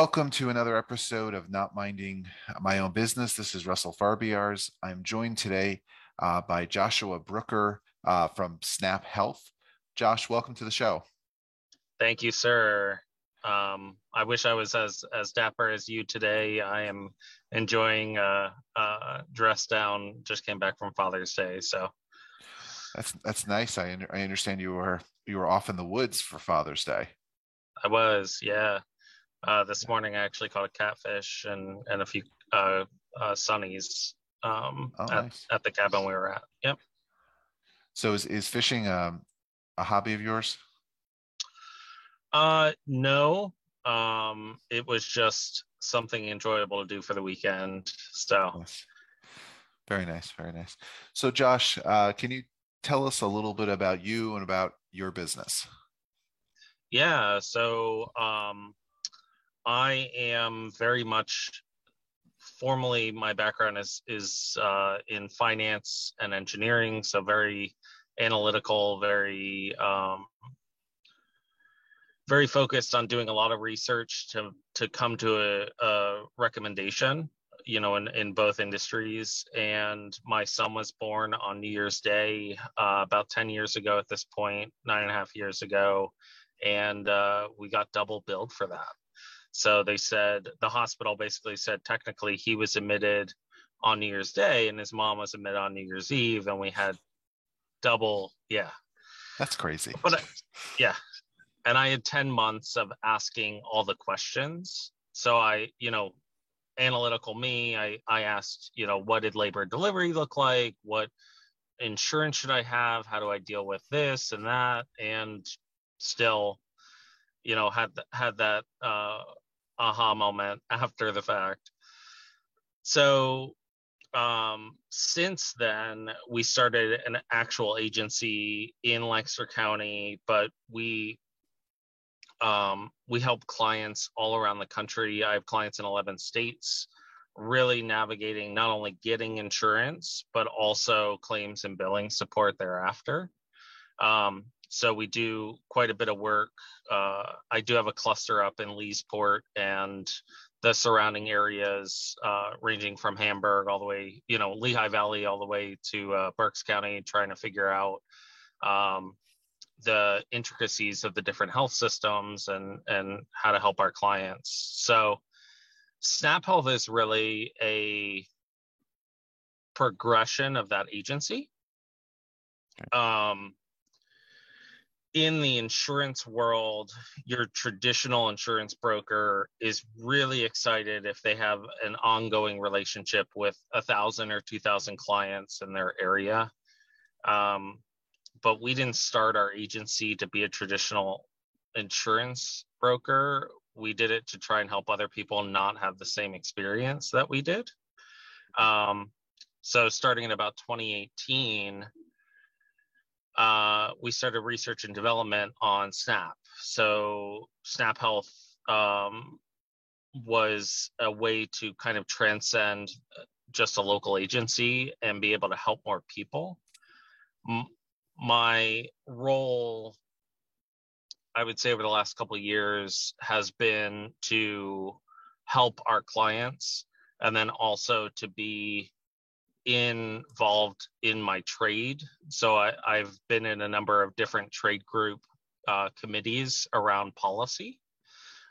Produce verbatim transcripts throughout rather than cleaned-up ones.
Welcome to another episode of Not Minding My Own Business. This is Russell Farbeyars. I'm joined today uh, by Joshua Brooker uh, from Snap Health. Josh, welcome to the show. Thank you, sir. Um, I wish I was as as dapper as you today. I am enjoying uh, uh, dress down. Just came back from Father's Day, so that's that's nice. I I understand you were you were off in the woods for Father's Day. I was, yeah. Uh, this morning, I actually caught a catfish and, and a few uh, uh, sunnies um, oh, at, nice. at the cabin we were at. Yep. So is, is fishing um, a hobby of yours? Uh, no. Um, it was just something enjoyable to do for the weekend. So. Nice. Very nice. Very nice. So Josh, uh, can you tell us a little bit about you and about your business? Yeah. So um I am very much formally, my background is, is uh, in finance and engineering. So very analytical, very, um, very focused on doing a lot of research to, to come to a, a recommendation, you know, in, in both industries. And my son was born on New Year's Day, uh, about ten years ago at this point, nine and a half years ago. And uh, we got double billed for that. So they said, the hospital basically said, technically he was admitted on New Year's Day and his mom was admitted on New Year's Eve, and we had double, yeah. That's crazy. But I, yeah. And I had ten months of asking all the questions. So I, you know, analytical me, I, I asked, you know, what did labor and delivery look like? What insurance should I have? How do I deal with this and that? And still, you know, had, had that, uh, aha moment after the fact. So um, since then, we started an actual agency in Lancaster County, but we um, we help clients all around the country. I have clients in eleven states, really navigating not only getting insurance, but also claims and billing support thereafter. Um, So we do quite a bit of work. Uh, I do have a cluster up in Leesport and the surrounding areas, uh, ranging from Hamburg all the way, you know, Lehigh Valley all the way to uh, Berks County, trying to figure out um, the intricacies of the different health systems and, and how to help our clients. So Snap Health is really a progression of that agency. Um, In the insurance world, your traditional insurance broker is really excited if they have an ongoing relationship with a thousand or two thousand clients in their area. Um, but we didn't start our agency to be a traditional insurance broker. We did it to try and help other people not have the same experience that we did. Um, so starting in about twenty eighteen, Uh, we started research and development on SNAP. So Snap Health um, was a way to kind of transcend just a local agency and be able to help more people. M- my role, I would say over the last couple of years, has been to help our clients and then also to be involved in my trade. So I, I've been in a number of different trade group uh, committees around policy.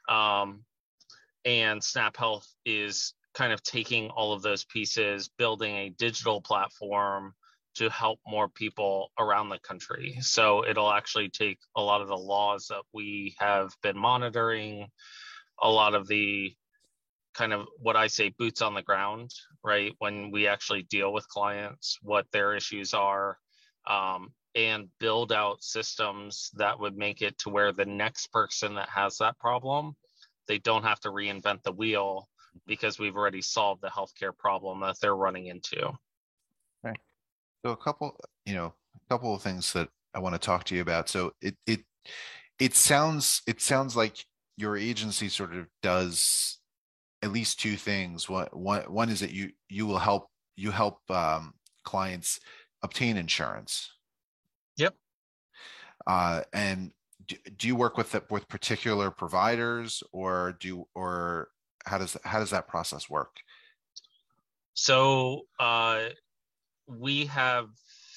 Um, and Snap Health is kind of taking all of those pieces, building a digital platform to help more people around the country. So it'll actually take a lot of the laws that we have been monitoring, a lot of the kind of what I say boots on the ground, right? When we actually deal with clients, what their issues are, um, and build out systems that would make it to where the next person that has that problem, they don't have to reinvent the wheel because we've already solved the healthcare problem that they're running into. Okay. So a couple, you know, a couple of things that I want to talk to you about. So it, it, it sounds, it sounds like your agency sort of does at least two things. One, one, one is that you you will help you help um, clients obtain insurance. Yep. Uh, and do, do you work with with particular providers, or do you, or how does how does that process work? So uh, we have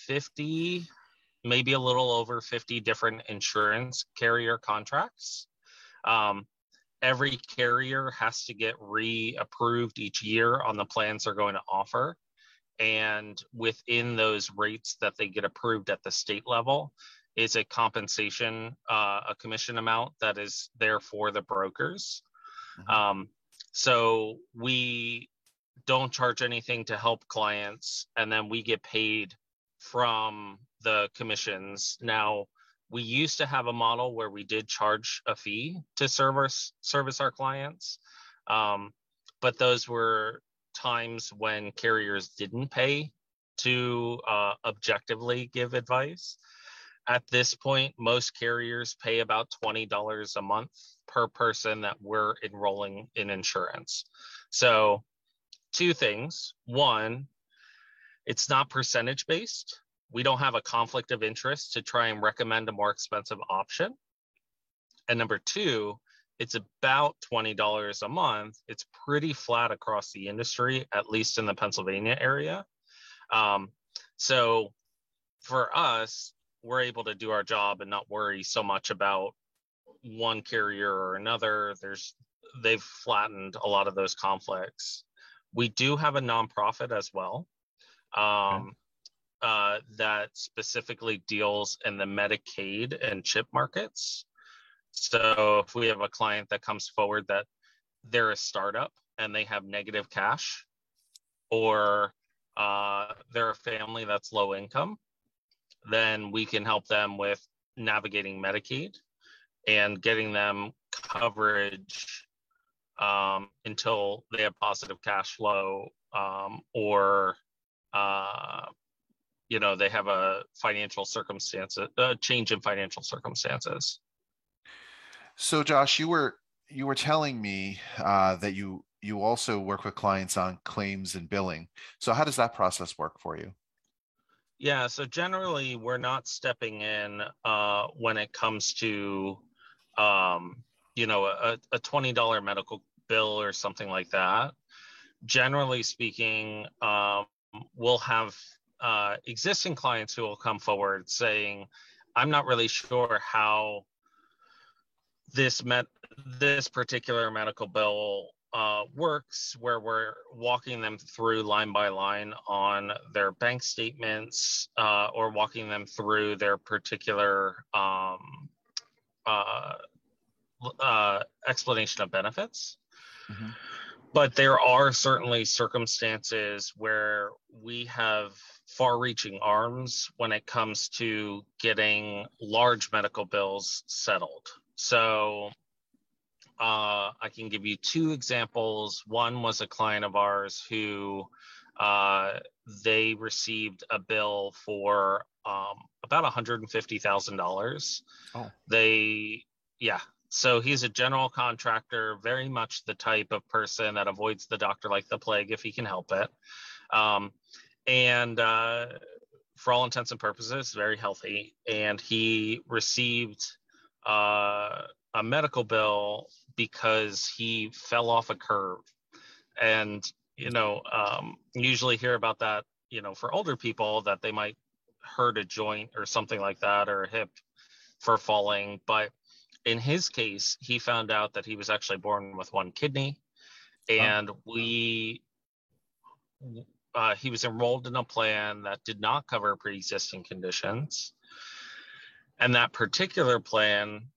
fifty, maybe a little over fifty different insurance carrier contracts. Um, every carrier has to get reapproved each year on the plans they're going to offer. And within those rates that they get approved at the state level is a compensation, uh, a commission amount that is there for the brokers. Mm-hmm. Um, so we don't charge anything to help clients, and then we get paid from the commissions. Now, we used to have a model where we did charge a fee to service service our clients, um, but those were times when carriers didn't pay to uh, objectively give advice. At this point, most carriers pay about twenty dollars a month per person that we're enrolling in insurance. So two things. One, it's not percentage-based. We don't have a conflict of interest to try and recommend a more expensive option. And number two, it's about twenty dollars a month. It's pretty flat across the industry, at least in the Pennsylvania area. Um, so for us, we're able to do our job and not worry so much about one carrier or another. There's, they've flattened a lot of those conflicts. We do have a nonprofit as well. Um, okay. Uh, that specifically deals in the Medicaid and CHIP markets. So if we have a client that comes forward that they're a startup and they have negative cash, or uh, they're a family that's low income, then we can help them with navigating Medicaid and getting them coverage um, until they have positive cash flow, um, or uh, you know, they have a financial circumstances, a change in financial circumstances. So Josh, you were, you were telling me uh, that you, you also work with clients on claims and billing. So how does that process work for you? Yeah. So generally we're not stepping in uh, when it comes to, um, you know, a, a twenty dollar medical bill or something like that. Generally speaking, um, we'll have Uh, existing clients who will come forward saying, I'm not really sure how this met this particular medical bill uh, works, where we're walking them through line by line on their bank statements, uh, or walking them through their particular um, uh, uh, explanation of benefits. Mm-hmm. But there are certainly circumstances where we have far-reaching arms when it comes to getting large medical bills settled. So uh, I can give you two examples. One was a client of ours who uh, they received a bill for um, about one hundred fifty thousand dollars. Oh. They, yeah. So he's a general contractor, very much the type of person that avoids the doctor like the plague if he can help it. Um, and uh, for all intents and purposes, very healthy. And he received uh, a medical bill because he fell off a curve. And, you know, um, usually hear about that, you know, for older people that they might hurt a joint or something like that, or a hip for falling. But in his case, he found out that he was actually born with one kidney, and oh. we, uh, he was enrolled in a plan that did not cover pre-existing conditions. And that particular plan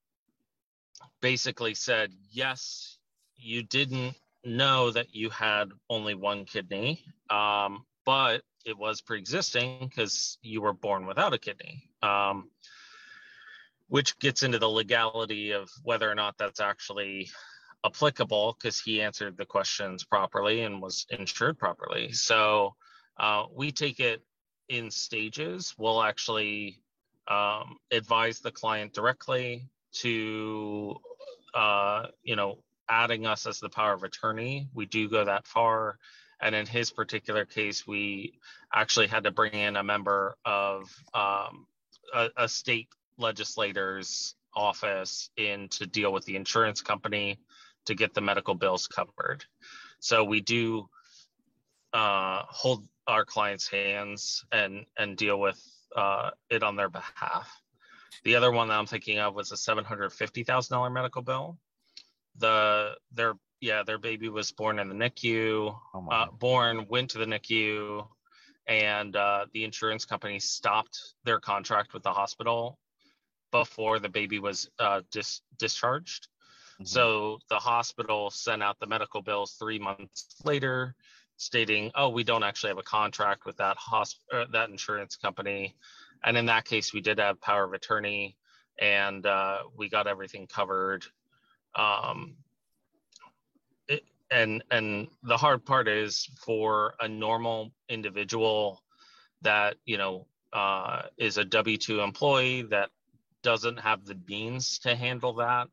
basically said, yes, you didn't know that you had only one kidney, um, but it was pre-existing because you were born without a kidney. Um, which gets into the legality of whether or not that's actually applicable, because he answered the questions properly and was insured properly. So uh, we take it in stages. We'll actually um, advise the client directly to, uh, you know, adding us as the power of attorney. We do go that far. And in his particular case, we actually had to bring in a member of um, a, a state legislators office in to deal with the insurance company to get the medical bills covered. So we do uh, hold our clients' hands and, and deal with uh, it on their behalf. The other one that I'm thinking of was a seven hundred fifty thousand dollars medical bill. The their yeah their baby was born in the N I C U, oh uh, born went to the N I C U, and uh, the insurance company stopped their contract with the hospital before the baby was uh, dis- discharged. Mm-hmm. So the hospital sent out the medical bills three months later, stating, "Oh, we don't actually have a contract with that hosp- uh, that insurance company." And in that case, we did have power of attorney, and uh, we got everything covered. Um, it, and and the hard part is for a normal individual that, you know, uh, is a W two employee that doesn't have the means to handle that,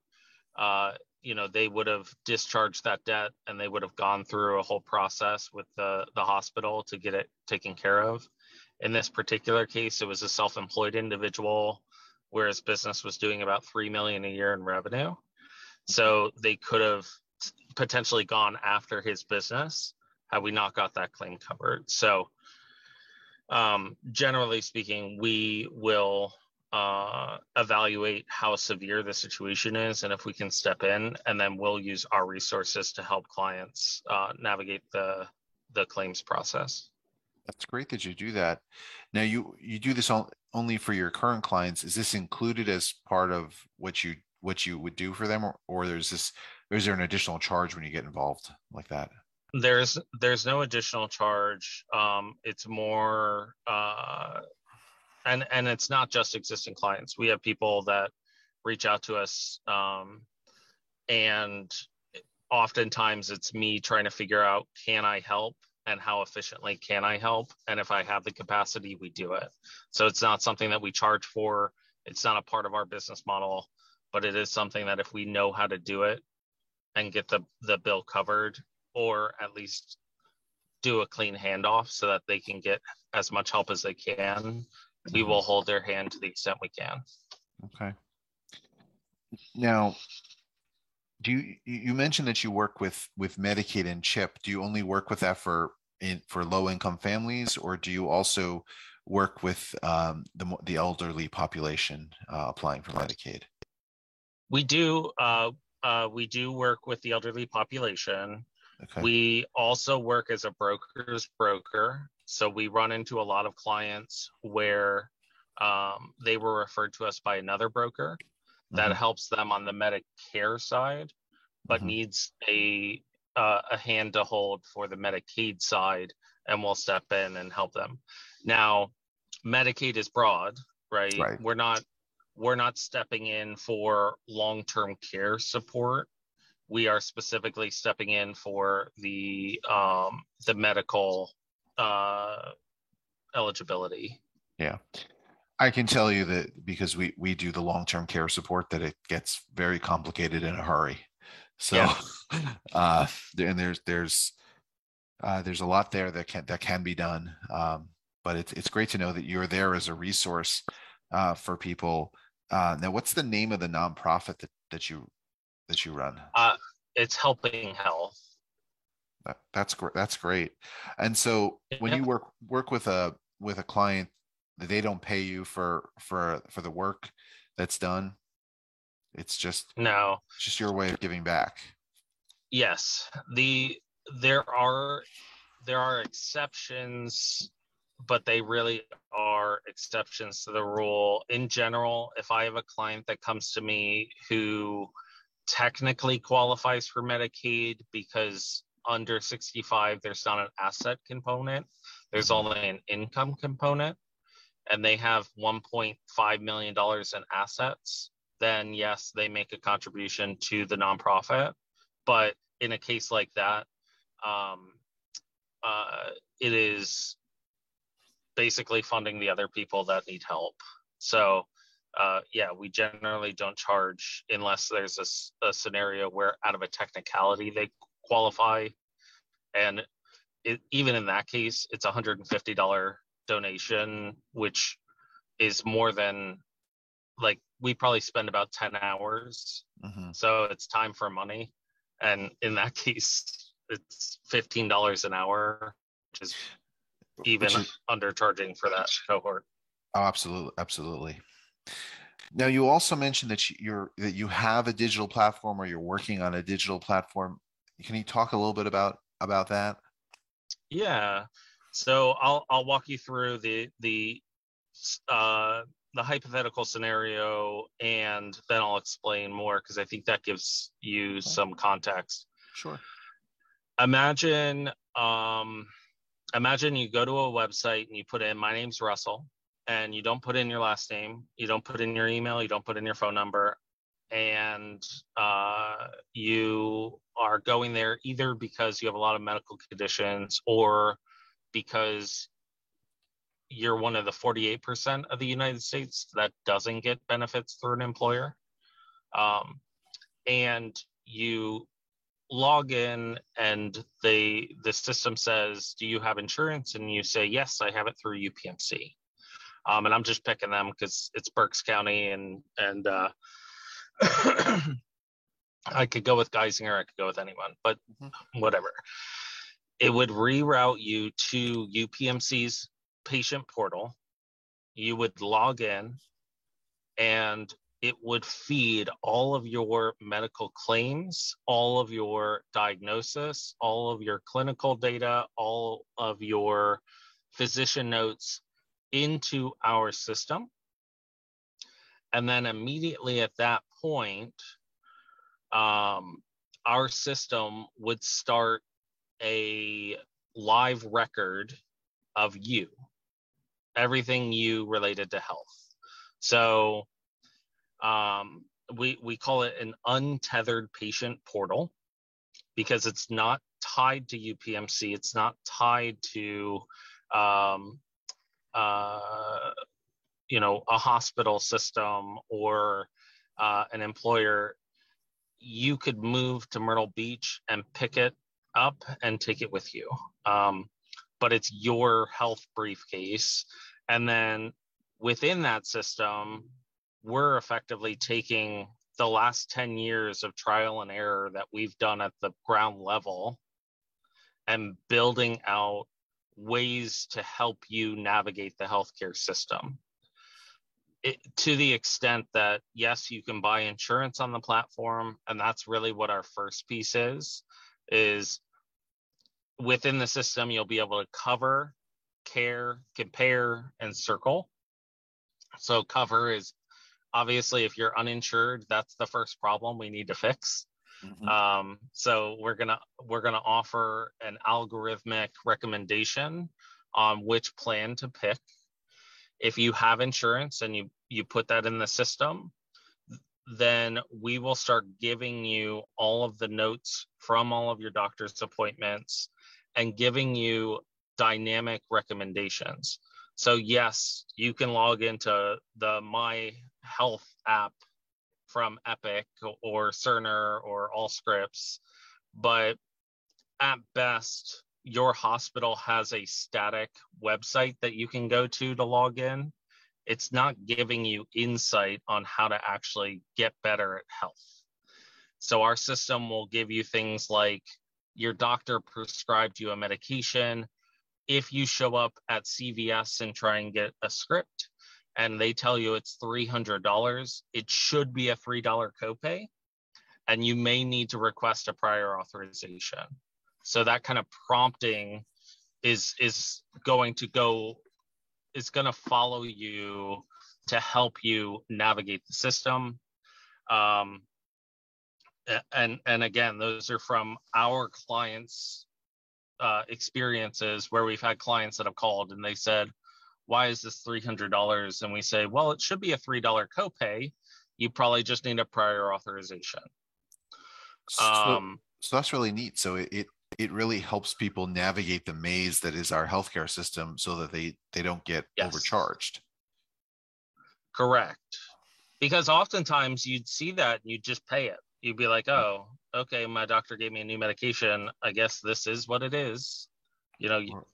uh, you know, they would have discharged that debt and they would have gone through a whole process with the, the hospital to get it taken care of. In this particular case, it was a self-employed individual where his business was doing about three million dollars a year in revenue. So they could have potentially gone after his business had we not got that claim covered. So um, generally speaking, we will uh, evaluate how severe the situation is and if we can step in, and then we'll use our resources to help clients uh, navigate the, the claims process. That's great that you do that. Now, you, you do this only for your current clients. Is this included as part of what you what you would do for them, or, or there's this, or is there an additional charge when you get involved like that? There's there's no additional charge. Um, it's more, uh, and and it's not just existing clients. We have people that reach out to us, um, and oftentimes it's me trying to figure out, can I help? And how efficiently can I help? And if I have the capacity, we do it. So it's not something that we charge for. It's not a part of our business model, but it is something that if we know how to do it and get the, the bill covered, or at least do a clean handoff so that they can get as much help as they can, we will hold their hand to the extent we can. Okay. Now, do you, you mentioned that you work with, with Medicaid and CHIP. Do you only work with that for in, for low income families, or do you also work with um, the the elderly population uh, applying for Medicaid? We do. Uh, uh, we do work with the elderly population. Okay. We also work as a broker's broker, so we run into a lot of clients where um, they were referred to us by another broker that mm-hmm. helps them on the Medicare side, but mm-hmm. needs a uh, a hand to hold for the Medicaid side, and we'll step in and help them. Now, Medicaid is broad, right? right. We're not we're not stepping in for long-term care support. We are specifically stepping in for the um, the medical uh, eligibility. Yeah. I can tell you that because we, we do the long-term care support, that it gets very complicated in a hurry. So, yeah. uh, and there's, there's, uh, there's a lot there that can, that can be done. Um, but it's, it's great to know that you're there as a resource, uh, for people. Uh, now what's the name of the nonprofit that, that you, that you run? Uh, it's Helping Health. That, that's great. That's great. And so when yeah. you work, work with a, with a client, they don't pay you for for for the work that's done. It's just no, it's just your way of giving back. Yes, the there are there are exceptions, but they really are exceptions to the rule. In general, if I have a client that comes to me who technically qualifies for Medicaid because under sixty-five, there's not an asset component, there's only an income component, and they have one point five million dollars in assets, then yes, they make a contribution to the nonprofit. But in a case like that, um, uh, it is basically funding the other people that need help. So uh, yeah, we generally don't charge unless there's a, a scenario where out of a technicality they qualify. And it, even in that case, it's one hundred fifty dollars donation, which is more than like we probably spend about ten hours. Mm-hmm. So it's time for money. And in that case, it's fifteen dollars an hour, which is even which is, undercharging for that cohort. Oh, absolutely. Absolutely. Now, you also mentioned that you're that you have a digital platform, or you're working on a digital platform. Can you talk a little bit about about that? Yeah. So I'll I'll walk you through the the uh, the hypothetical scenario, and then I'll explain more, because I think that gives you some context. Sure. Imagine um, imagine you go to a website and you put in, "My name's Russell," and you don't put in your last name, you don't put in your email, you don't put in your phone number, and uh, you are going there either because you have a lot of medical conditions, or because you're one of the forty-eight percent of the United States that doesn't get benefits through an employer. Um, and you log in, and they, the system says, "Do you have insurance?" And you say, "Yes, I have it through U P M C. Um, and I'm just picking them because it's Berks County, and and uh, I could go with Geisinger, I could go with anyone, but mm-hmm. whatever. It would reroute you to U P M C's patient portal. You would log in, and it would feed all of your medical claims, all of your diagnosis, all of your clinical data, all of your physician notes into our system. And then immediately at that point, um, our system would start a live record of you, everything you related to health. So um, we, we call it an untethered patient portal, because it's not tied to U P M C. It's not tied to um, Uh, you know, a hospital system or uh, an employer. You could move to Myrtle Beach and pick it up and take it with you. Um, but it's your health briefcase. And then within that system, we're effectively taking the last ten years of trial and error that we've done at the ground level and building out ways to help you navigate the healthcare system. It, to the extent that, yes, you can buy insurance on the platform, and that's really what our first piece is, is within the system, you'll be able to cover, care, compare, and circle. So cover is obviously, if you're uninsured, that's the first problem we need to fix. Mm-hmm. Um, so we're gonna we're gonna offer an algorithmic recommendation on which plan to pick. If you have insurance and you you put that in the system, then we will start giving you all of the notes from all of your doctor's appointments and giving you dynamic recommendations. So yes, you can log into the My Health app from Epic or Cerner or Allscripts, but at best, your hospital has a static website that you can go to to log in. It's not giving you insight on how to actually get better at health. So our system will give you things like your doctor prescribed you a medication. If you show up at C V S and try and get a script, and they tell you it's three hundred dollars, it should be a three dollar copay, and you may need to request a prior authorization. So that kind of prompting is is going to go, is going to follow you to help you navigate the system. Um, and, and again, those are from our clients' uh, experiences, where we've had clients that have called and they said, "Why is this three hundred dollars? And we say, "Well, it should be a three dollar copay. You probably just need a prior authorization." So, um, so that's really neat. So it, it it really helps people navigate the maze that is our healthcare system, so that they, they don't get yes. overcharged. Correct. Because oftentimes you'd see that and you'd just pay it. You'd be like, "Oh, okay, my doctor gave me a new medication. I guess this is what it is." You know, you,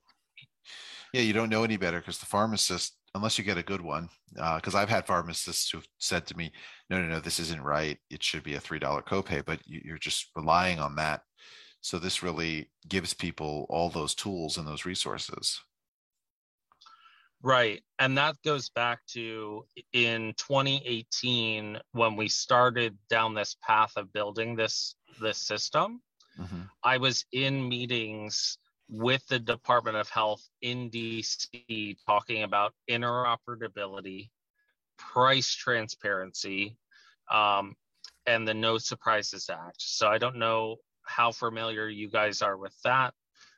Yeah, you don't know any better, because the pharmacist, unless you get a good one, because uh, I've had pharmacists who've said to me, no, no, no, this isn't right. It should be a three dollar copay, but you, you're just relying on that. So this really gives people all those tools and those resources. Right. And that goes back to in twenty eighteen, when we started down this path of building this, this system, mm-hmm. I was in meetings with the Department of Health in D C talking about interoperability, price transparency, um, and the No Surprises Act. So I don't know how familiar you guys are with that,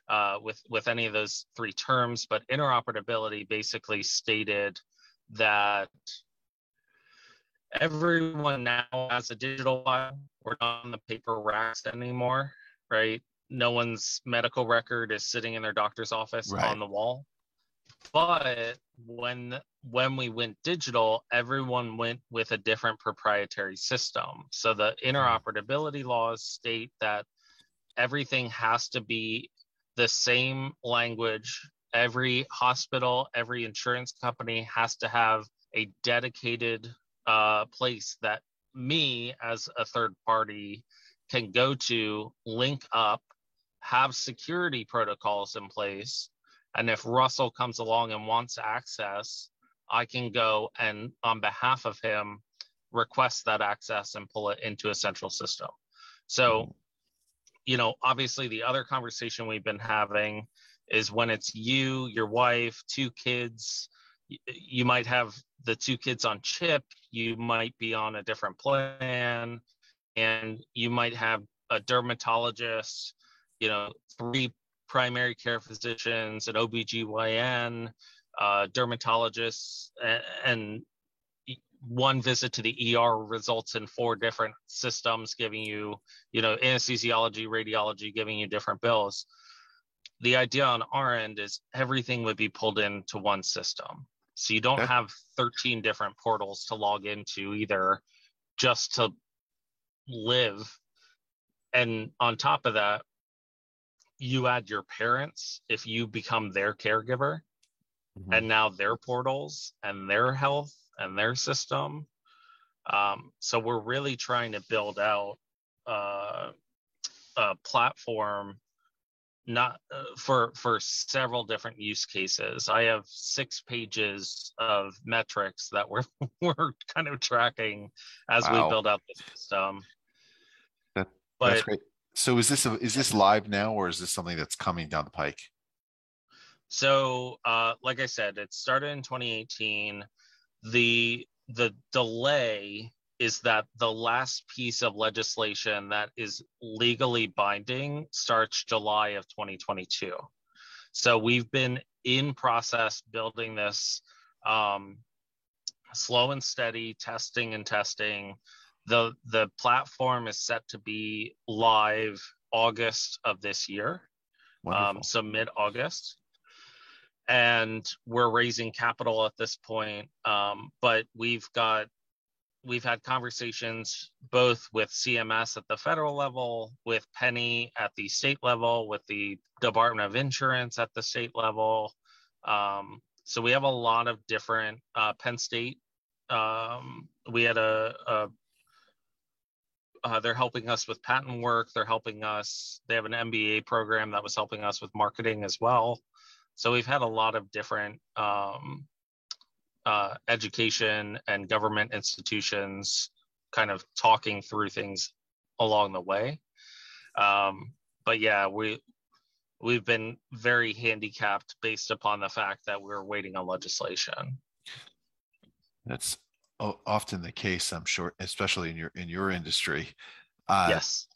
uh, with, with any of those three terms, but interoperability basically stated that everyone now has a digital file. We're not on the paper racks anymore, right? No one's medical record is sitting in their doctor's office right. on the wall. But when when we went digital, everyone went with a different proprietary system. So the interoperability laws state that everything has to be the same language. Every hospital, every insurance company has to have a dedicated uh, place that me as a third party can go to, link up, have security protocols in place. And if Russell comes along and wants access, I can go and on behalf of him, request that access and pull it into a central system. So, you know, obviously the other conversation we've been having is when it's you, your wife, two kids, you might have the two kids on CHIP, you might be on a different plan, and you might have a dermatologist, you know, three primary care physicians, an O B G Y N, uh, dermatologists, and, and one visit to the E R results in four different systems giving you, you know, anesthesiology, radiology, giving you different bills. The idea on our end is everything would be pulled into one system. So you don't okay. have thirteen different portals to log into either, just to live. And on top of that, you add your parents if you become their caregiver, mm-hmm. and now their portals and their health and their system. Um, so we're really trying to build out uh, a platform not uh, for for several different use cases. I have six pages of metrics that we're we're kind of tracking as wow. we build out the system. That, but that's great. So is this a, is this live now, or is this something that's coming down the pike? So, uh, like I said, it started in twenty eighteen. The the delay is that the last piece of legislation that is legally binding starts July of twenty twenty-two. So we've been in process building this um, slow and steady, testing and testing. The the platform is set to be live August of this year, um, so mid-August. And we're raising capital at this point, um, but we've got we've had conversations both with C M S at the federal level, with Penny at the state level, with the Department of Insurance at the state level. Um, so we have a lot of different uh, Penn State. Um, we had a, a Uh, they're helping us with patent work. They're helping us. They have an M B A program that was helping us with marketing as well. So we've had a lot of different um, uh, education and government institutions kind of talking through things along the way. Um, but yeah, we, we've been very handicapped based upon the fact that we're waiting on legislation. That's often the case, I'm sure, especially in your in your industry. Uh, yes.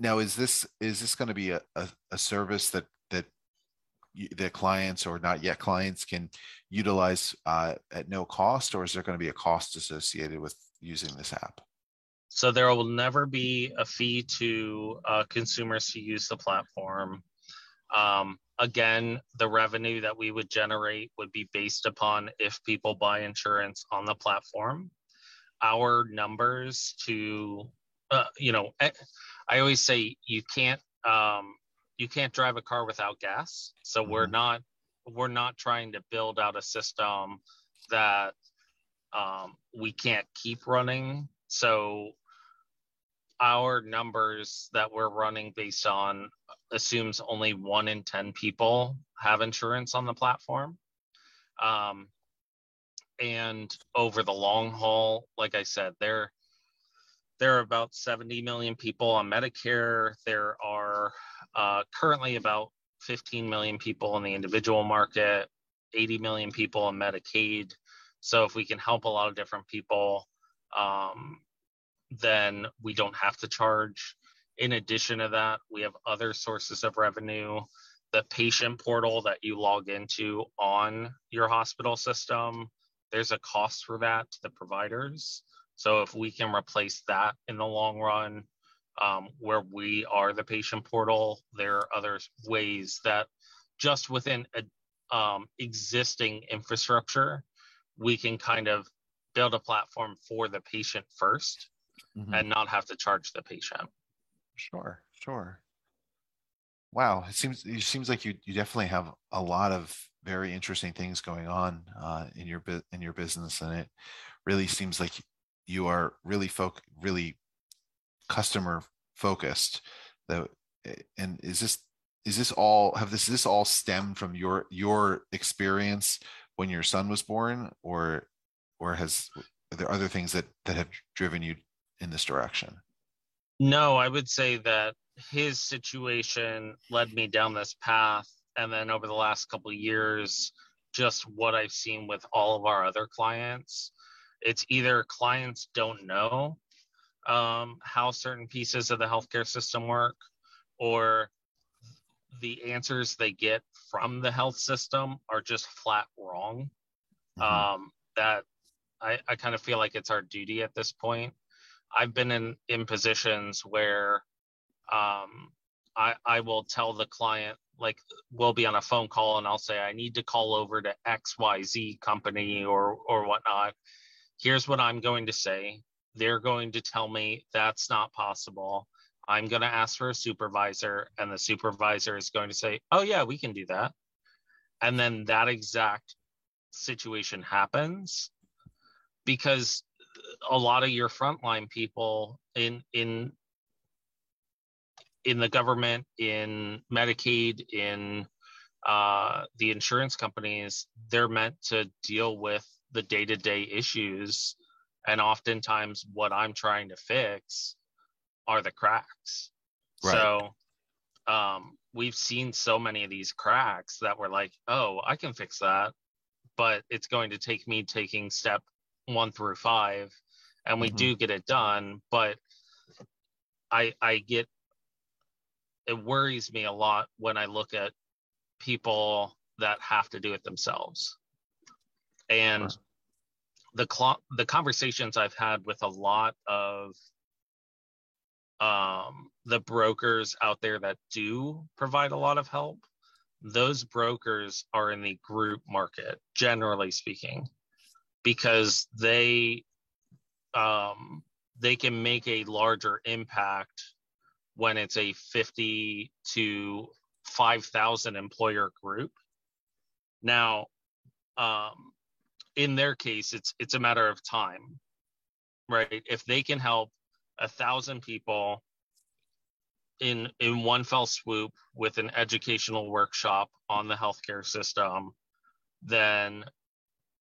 Now, is this is this going to be a, a, a service that that the clients or not yet clients can utilize uh, at no cost, or is there going to be a cost associated with using this app? So there will never be a fee to uh, consumers to use the platform. Um, Again, the revenue that we would generate would be based upon if people buy insurance on the platform. Our numbers to, uh, you know, I always say you can't um, you can't drive a car without gas. So mm-hmm. we're not we're not trying to build out a system that um, we can't keep running. So our numbers that we're running based on assumes only one in ten people have insurance on the platform. Um, and over the long haul, like I said, there, there are about seventy million people on Medicare. There are uh, currently about fifteen million people in the individual market, eighty million people on Medicaid. So if we can help a lot of different people, um, then we don't have to charge. In addition to that, we have other sources of revenue. The patient portal that you log into on your hospital system, there's a cost for that to the providers. So if we can replace that in the long run, um, where we are the patient portal, there are other ways that just within a, um, existing infrastructure, we can kind of build a platform for the patient first, mm-hmm. and not have to charge the patient. Sure, sure. Wow, it seems it seems like you you definitely have a lot of very interesting things going on uh, in your in your business, and it really seems like you are really folk really customer focused. Though, and is this is this all have this is this all stemmed from your your experience when your son was born, or or has are there other things that that have driven you in this direction? No, I would say that his situation led me down this path. And then over the last couple of years, just what I've seen with all of our other clients, it's either clients don't know um, how certain pieces of the healthcare system work, or the answers they get from the health system are just flat wrong. Mm-hmm. Um, that I, I kind of feel like it's our duty at this point. I've been in, in positions where Um, I, I will tell the client, like, we'll be on a phone call and I'll say, I need to call over to X Y Z company or, or whatnot. Here's what I'm going to say. They're going to tell me that's not possible. I'm going to ask for a supervisor, and the supervisor is going to say, oh yeah, we can do that. And then that exact situation happens because a lot of your frontline people in, in, in the government, in Medicaid, in uh, the insurance companies, they're meant to deal with the day-to-day issues. And oftentimes what I'm trying to fix are the cracks. Right. So um, we've seen so many of these cracks that we're like, oh, I can fix that, but it's going to take me taking step one through five. And we mm-hmm. do get it done, but I, I get, it worries me a lot when I look at people that have to do it themselves. And sure. the cl- the conversations I've had with a lot of um, the brokers out there that do provide a lot of help, those brokers are in the group market, generally speaking, because they um, they can make a larger impact when it's a fifty to five thousand employer group. Now, um, in their case, it's it's a matter of time, right? If they can help a thousand people in in one fell swoop with an educational workshop on the healthcare system, then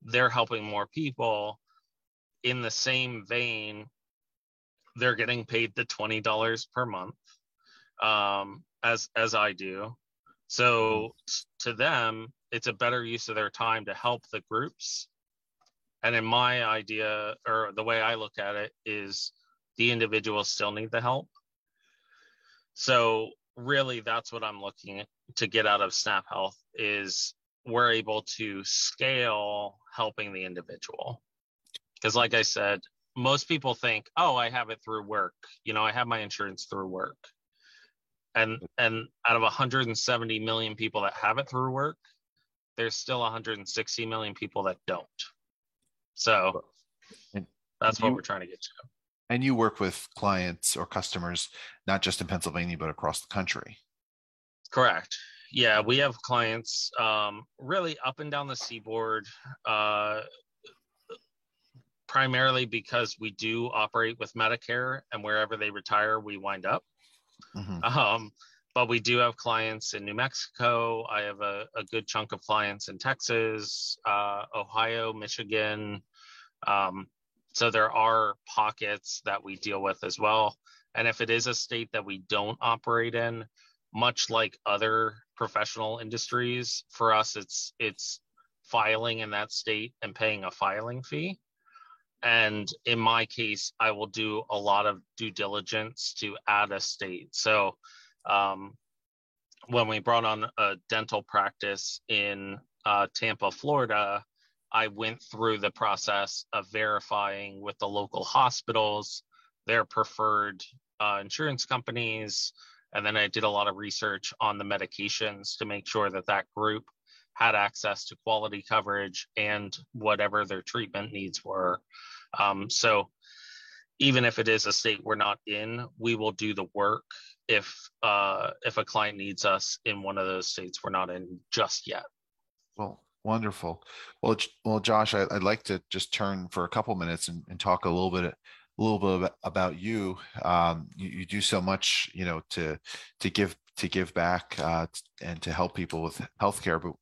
they're helping more people. In the same vein, they're getting paid the twenty dollars per month, um, as as I do. So to them, it's a better use of their time to help the groups. And in my idea, or the way I look at it, is the individuals still need the help. So really, that's what I'm looking at, to get out of Snap Health, is we're able to scale helping the individual. Because like I said, most people think, oh, I have it through work. You know, I have my insurance through work. And and out of one hundred seventy million people that have it through work, there's still one hundred sixty million people that don't. So and that's what you, we're trying to get to. And you work with clients or customers, not just in Pennsylvania, but across the country. Correct. Yeah, we have clients um, really up and down the seaboard, uh, primarily because we do operate with Medicare, and wherever they retire, we wind up. Mm-hmm. Um, but we do have clients in New Mexico. I have a, a good chunk of clients in Texas, uh, Ohio, Michigan. Um, so there are pockets that we deal with as well. And if it is a state that we don't operate in, much like other professional industries, for us, it's it's filing in that state and paying a filing fee. And in my case, I will do a lot of due diligence to add a state. So um, when we brought on a dental practice in uh, Tampa, Florida, I went through the process of verifying with the local hospitals, their preferred uh, insurance companies. And then I did a lot of research on the medications to make sure that that group had access to quality coverage and whatever their treatment needs were. Um, so even if it is a state we're not in, we will do the work if uh, if a client needs us in one of those states we're not in just yet. Well, wonderful. Well, well, Josh, I, I'd like to just turn for a couple minutes and, and talk a little bit a little bit about you. Um, you. You do so much, you know, to to give to give back uh, and to help people with healthcare, but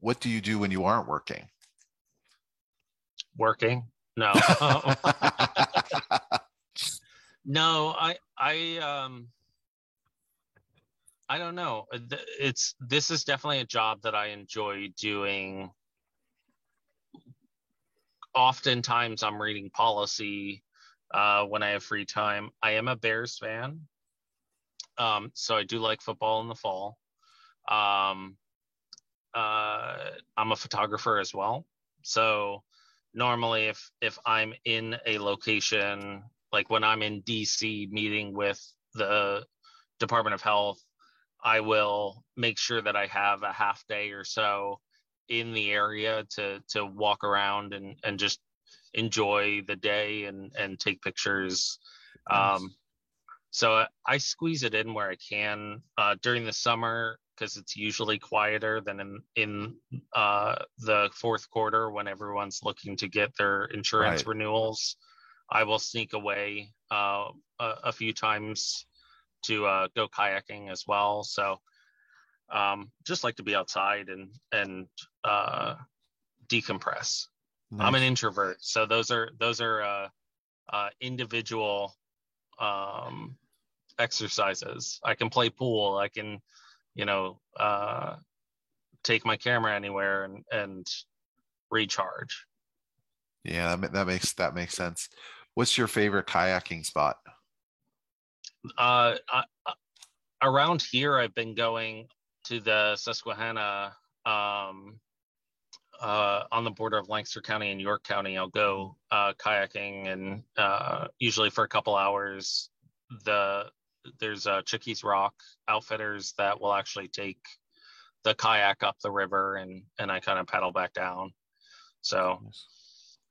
what do you do when you aren't working? Working? No. No, I, I, um, I don't know. It's, this is definitely a job that I enjoy doing. Oftentimes I'm reading policy, uh, when I have free time. I am a Bears fan. Um, so I do like football in the fall. Um, Uh, I'm a photographer as well. So normally if, if I'm in a location, like when I'm in D C meeting with the Department of Health, I will make sure that I have a half day or so in the area to, to walk around and, and just enjoy the day and, and take pictures. Nice. Um, so I squeeze it in where I can. Uh, during the summer, because it's usually quieter than in, in uh, the fourth quarter when everyone's looking to get their insurance right. renewals. I will sneak away uh, a, a few times to uh, go kayaking as well. So um, just like to be outside and, and uh, decompress. Nice. I'm an introvert. So those are, those are uh, uh, individual um, exercises. I can play pool. I can, you know, uh, take my camera anywhere and, and recharge. Yeah, that makes, that makes sense. What's your favorite kayaking spot? Uh, I, around here, I've been going to the Susquehanna um, uh, on the border of Lancaster County and York County. I'll go uh, kayaking and uh, usually for a couple hours. The There's uh, Chickies Rock outfitters that will actually take the kayak up the river, and and I kind of paddle back down. So, nice.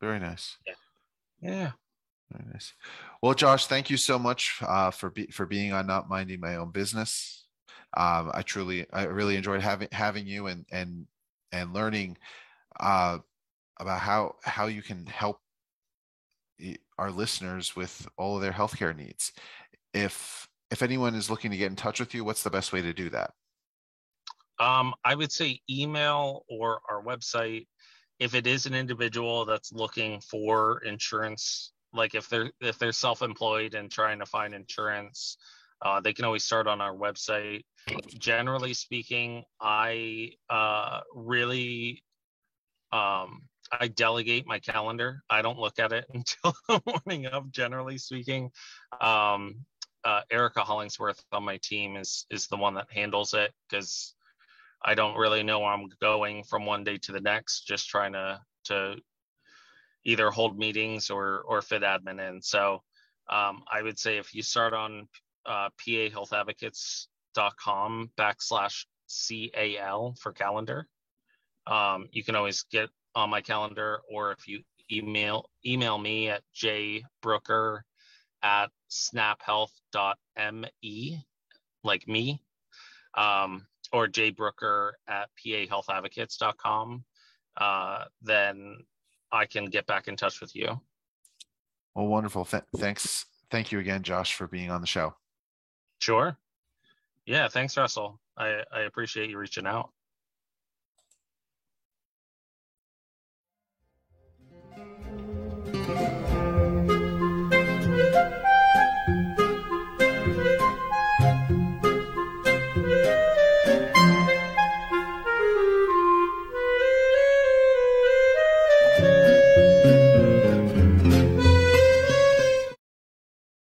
Very nice. Yeah. Yeah. Very nice. Well, Josh, thank you so much uh, for be, for being on Not Minding My Own Business. Um, I truly, I really enjoyed having having you and and and learning uh, about how how you can help our listeners with all of their healthcare needs. If If anyone is looking to get in touch with you, what's the best way to do that? Um, I would say email or our website. If it is an individual that's looking for insurance, like if they're if they're self-employed and trying to find insurance, uh, they can always start on our website. Generally speaking, I uh, really um, I delegate my calendar. I don't look at it until the morning of. Generally speaking. Um, Uh, Erica Hollingsworth on my team is is the one that handles it, because I don't really know where I'm going from one day to the next, just trying to to either hold meetings or or fit admin in. So um, I would say if you start on uh, pahealthadvocates.com backslash C A L for calendar, um, you can always get on my calendar, or if you email email me at jbrooker at snap health dot me, like me, um, or jbrooker at pahealthadvocates dot com, uh, then I can get back in touch with you. Well, wonderful. Th- thanks. Thank you again, Josh, for being on the show. Sure. Yeah. Thanks, Russell. I, I appreciate you reaching out.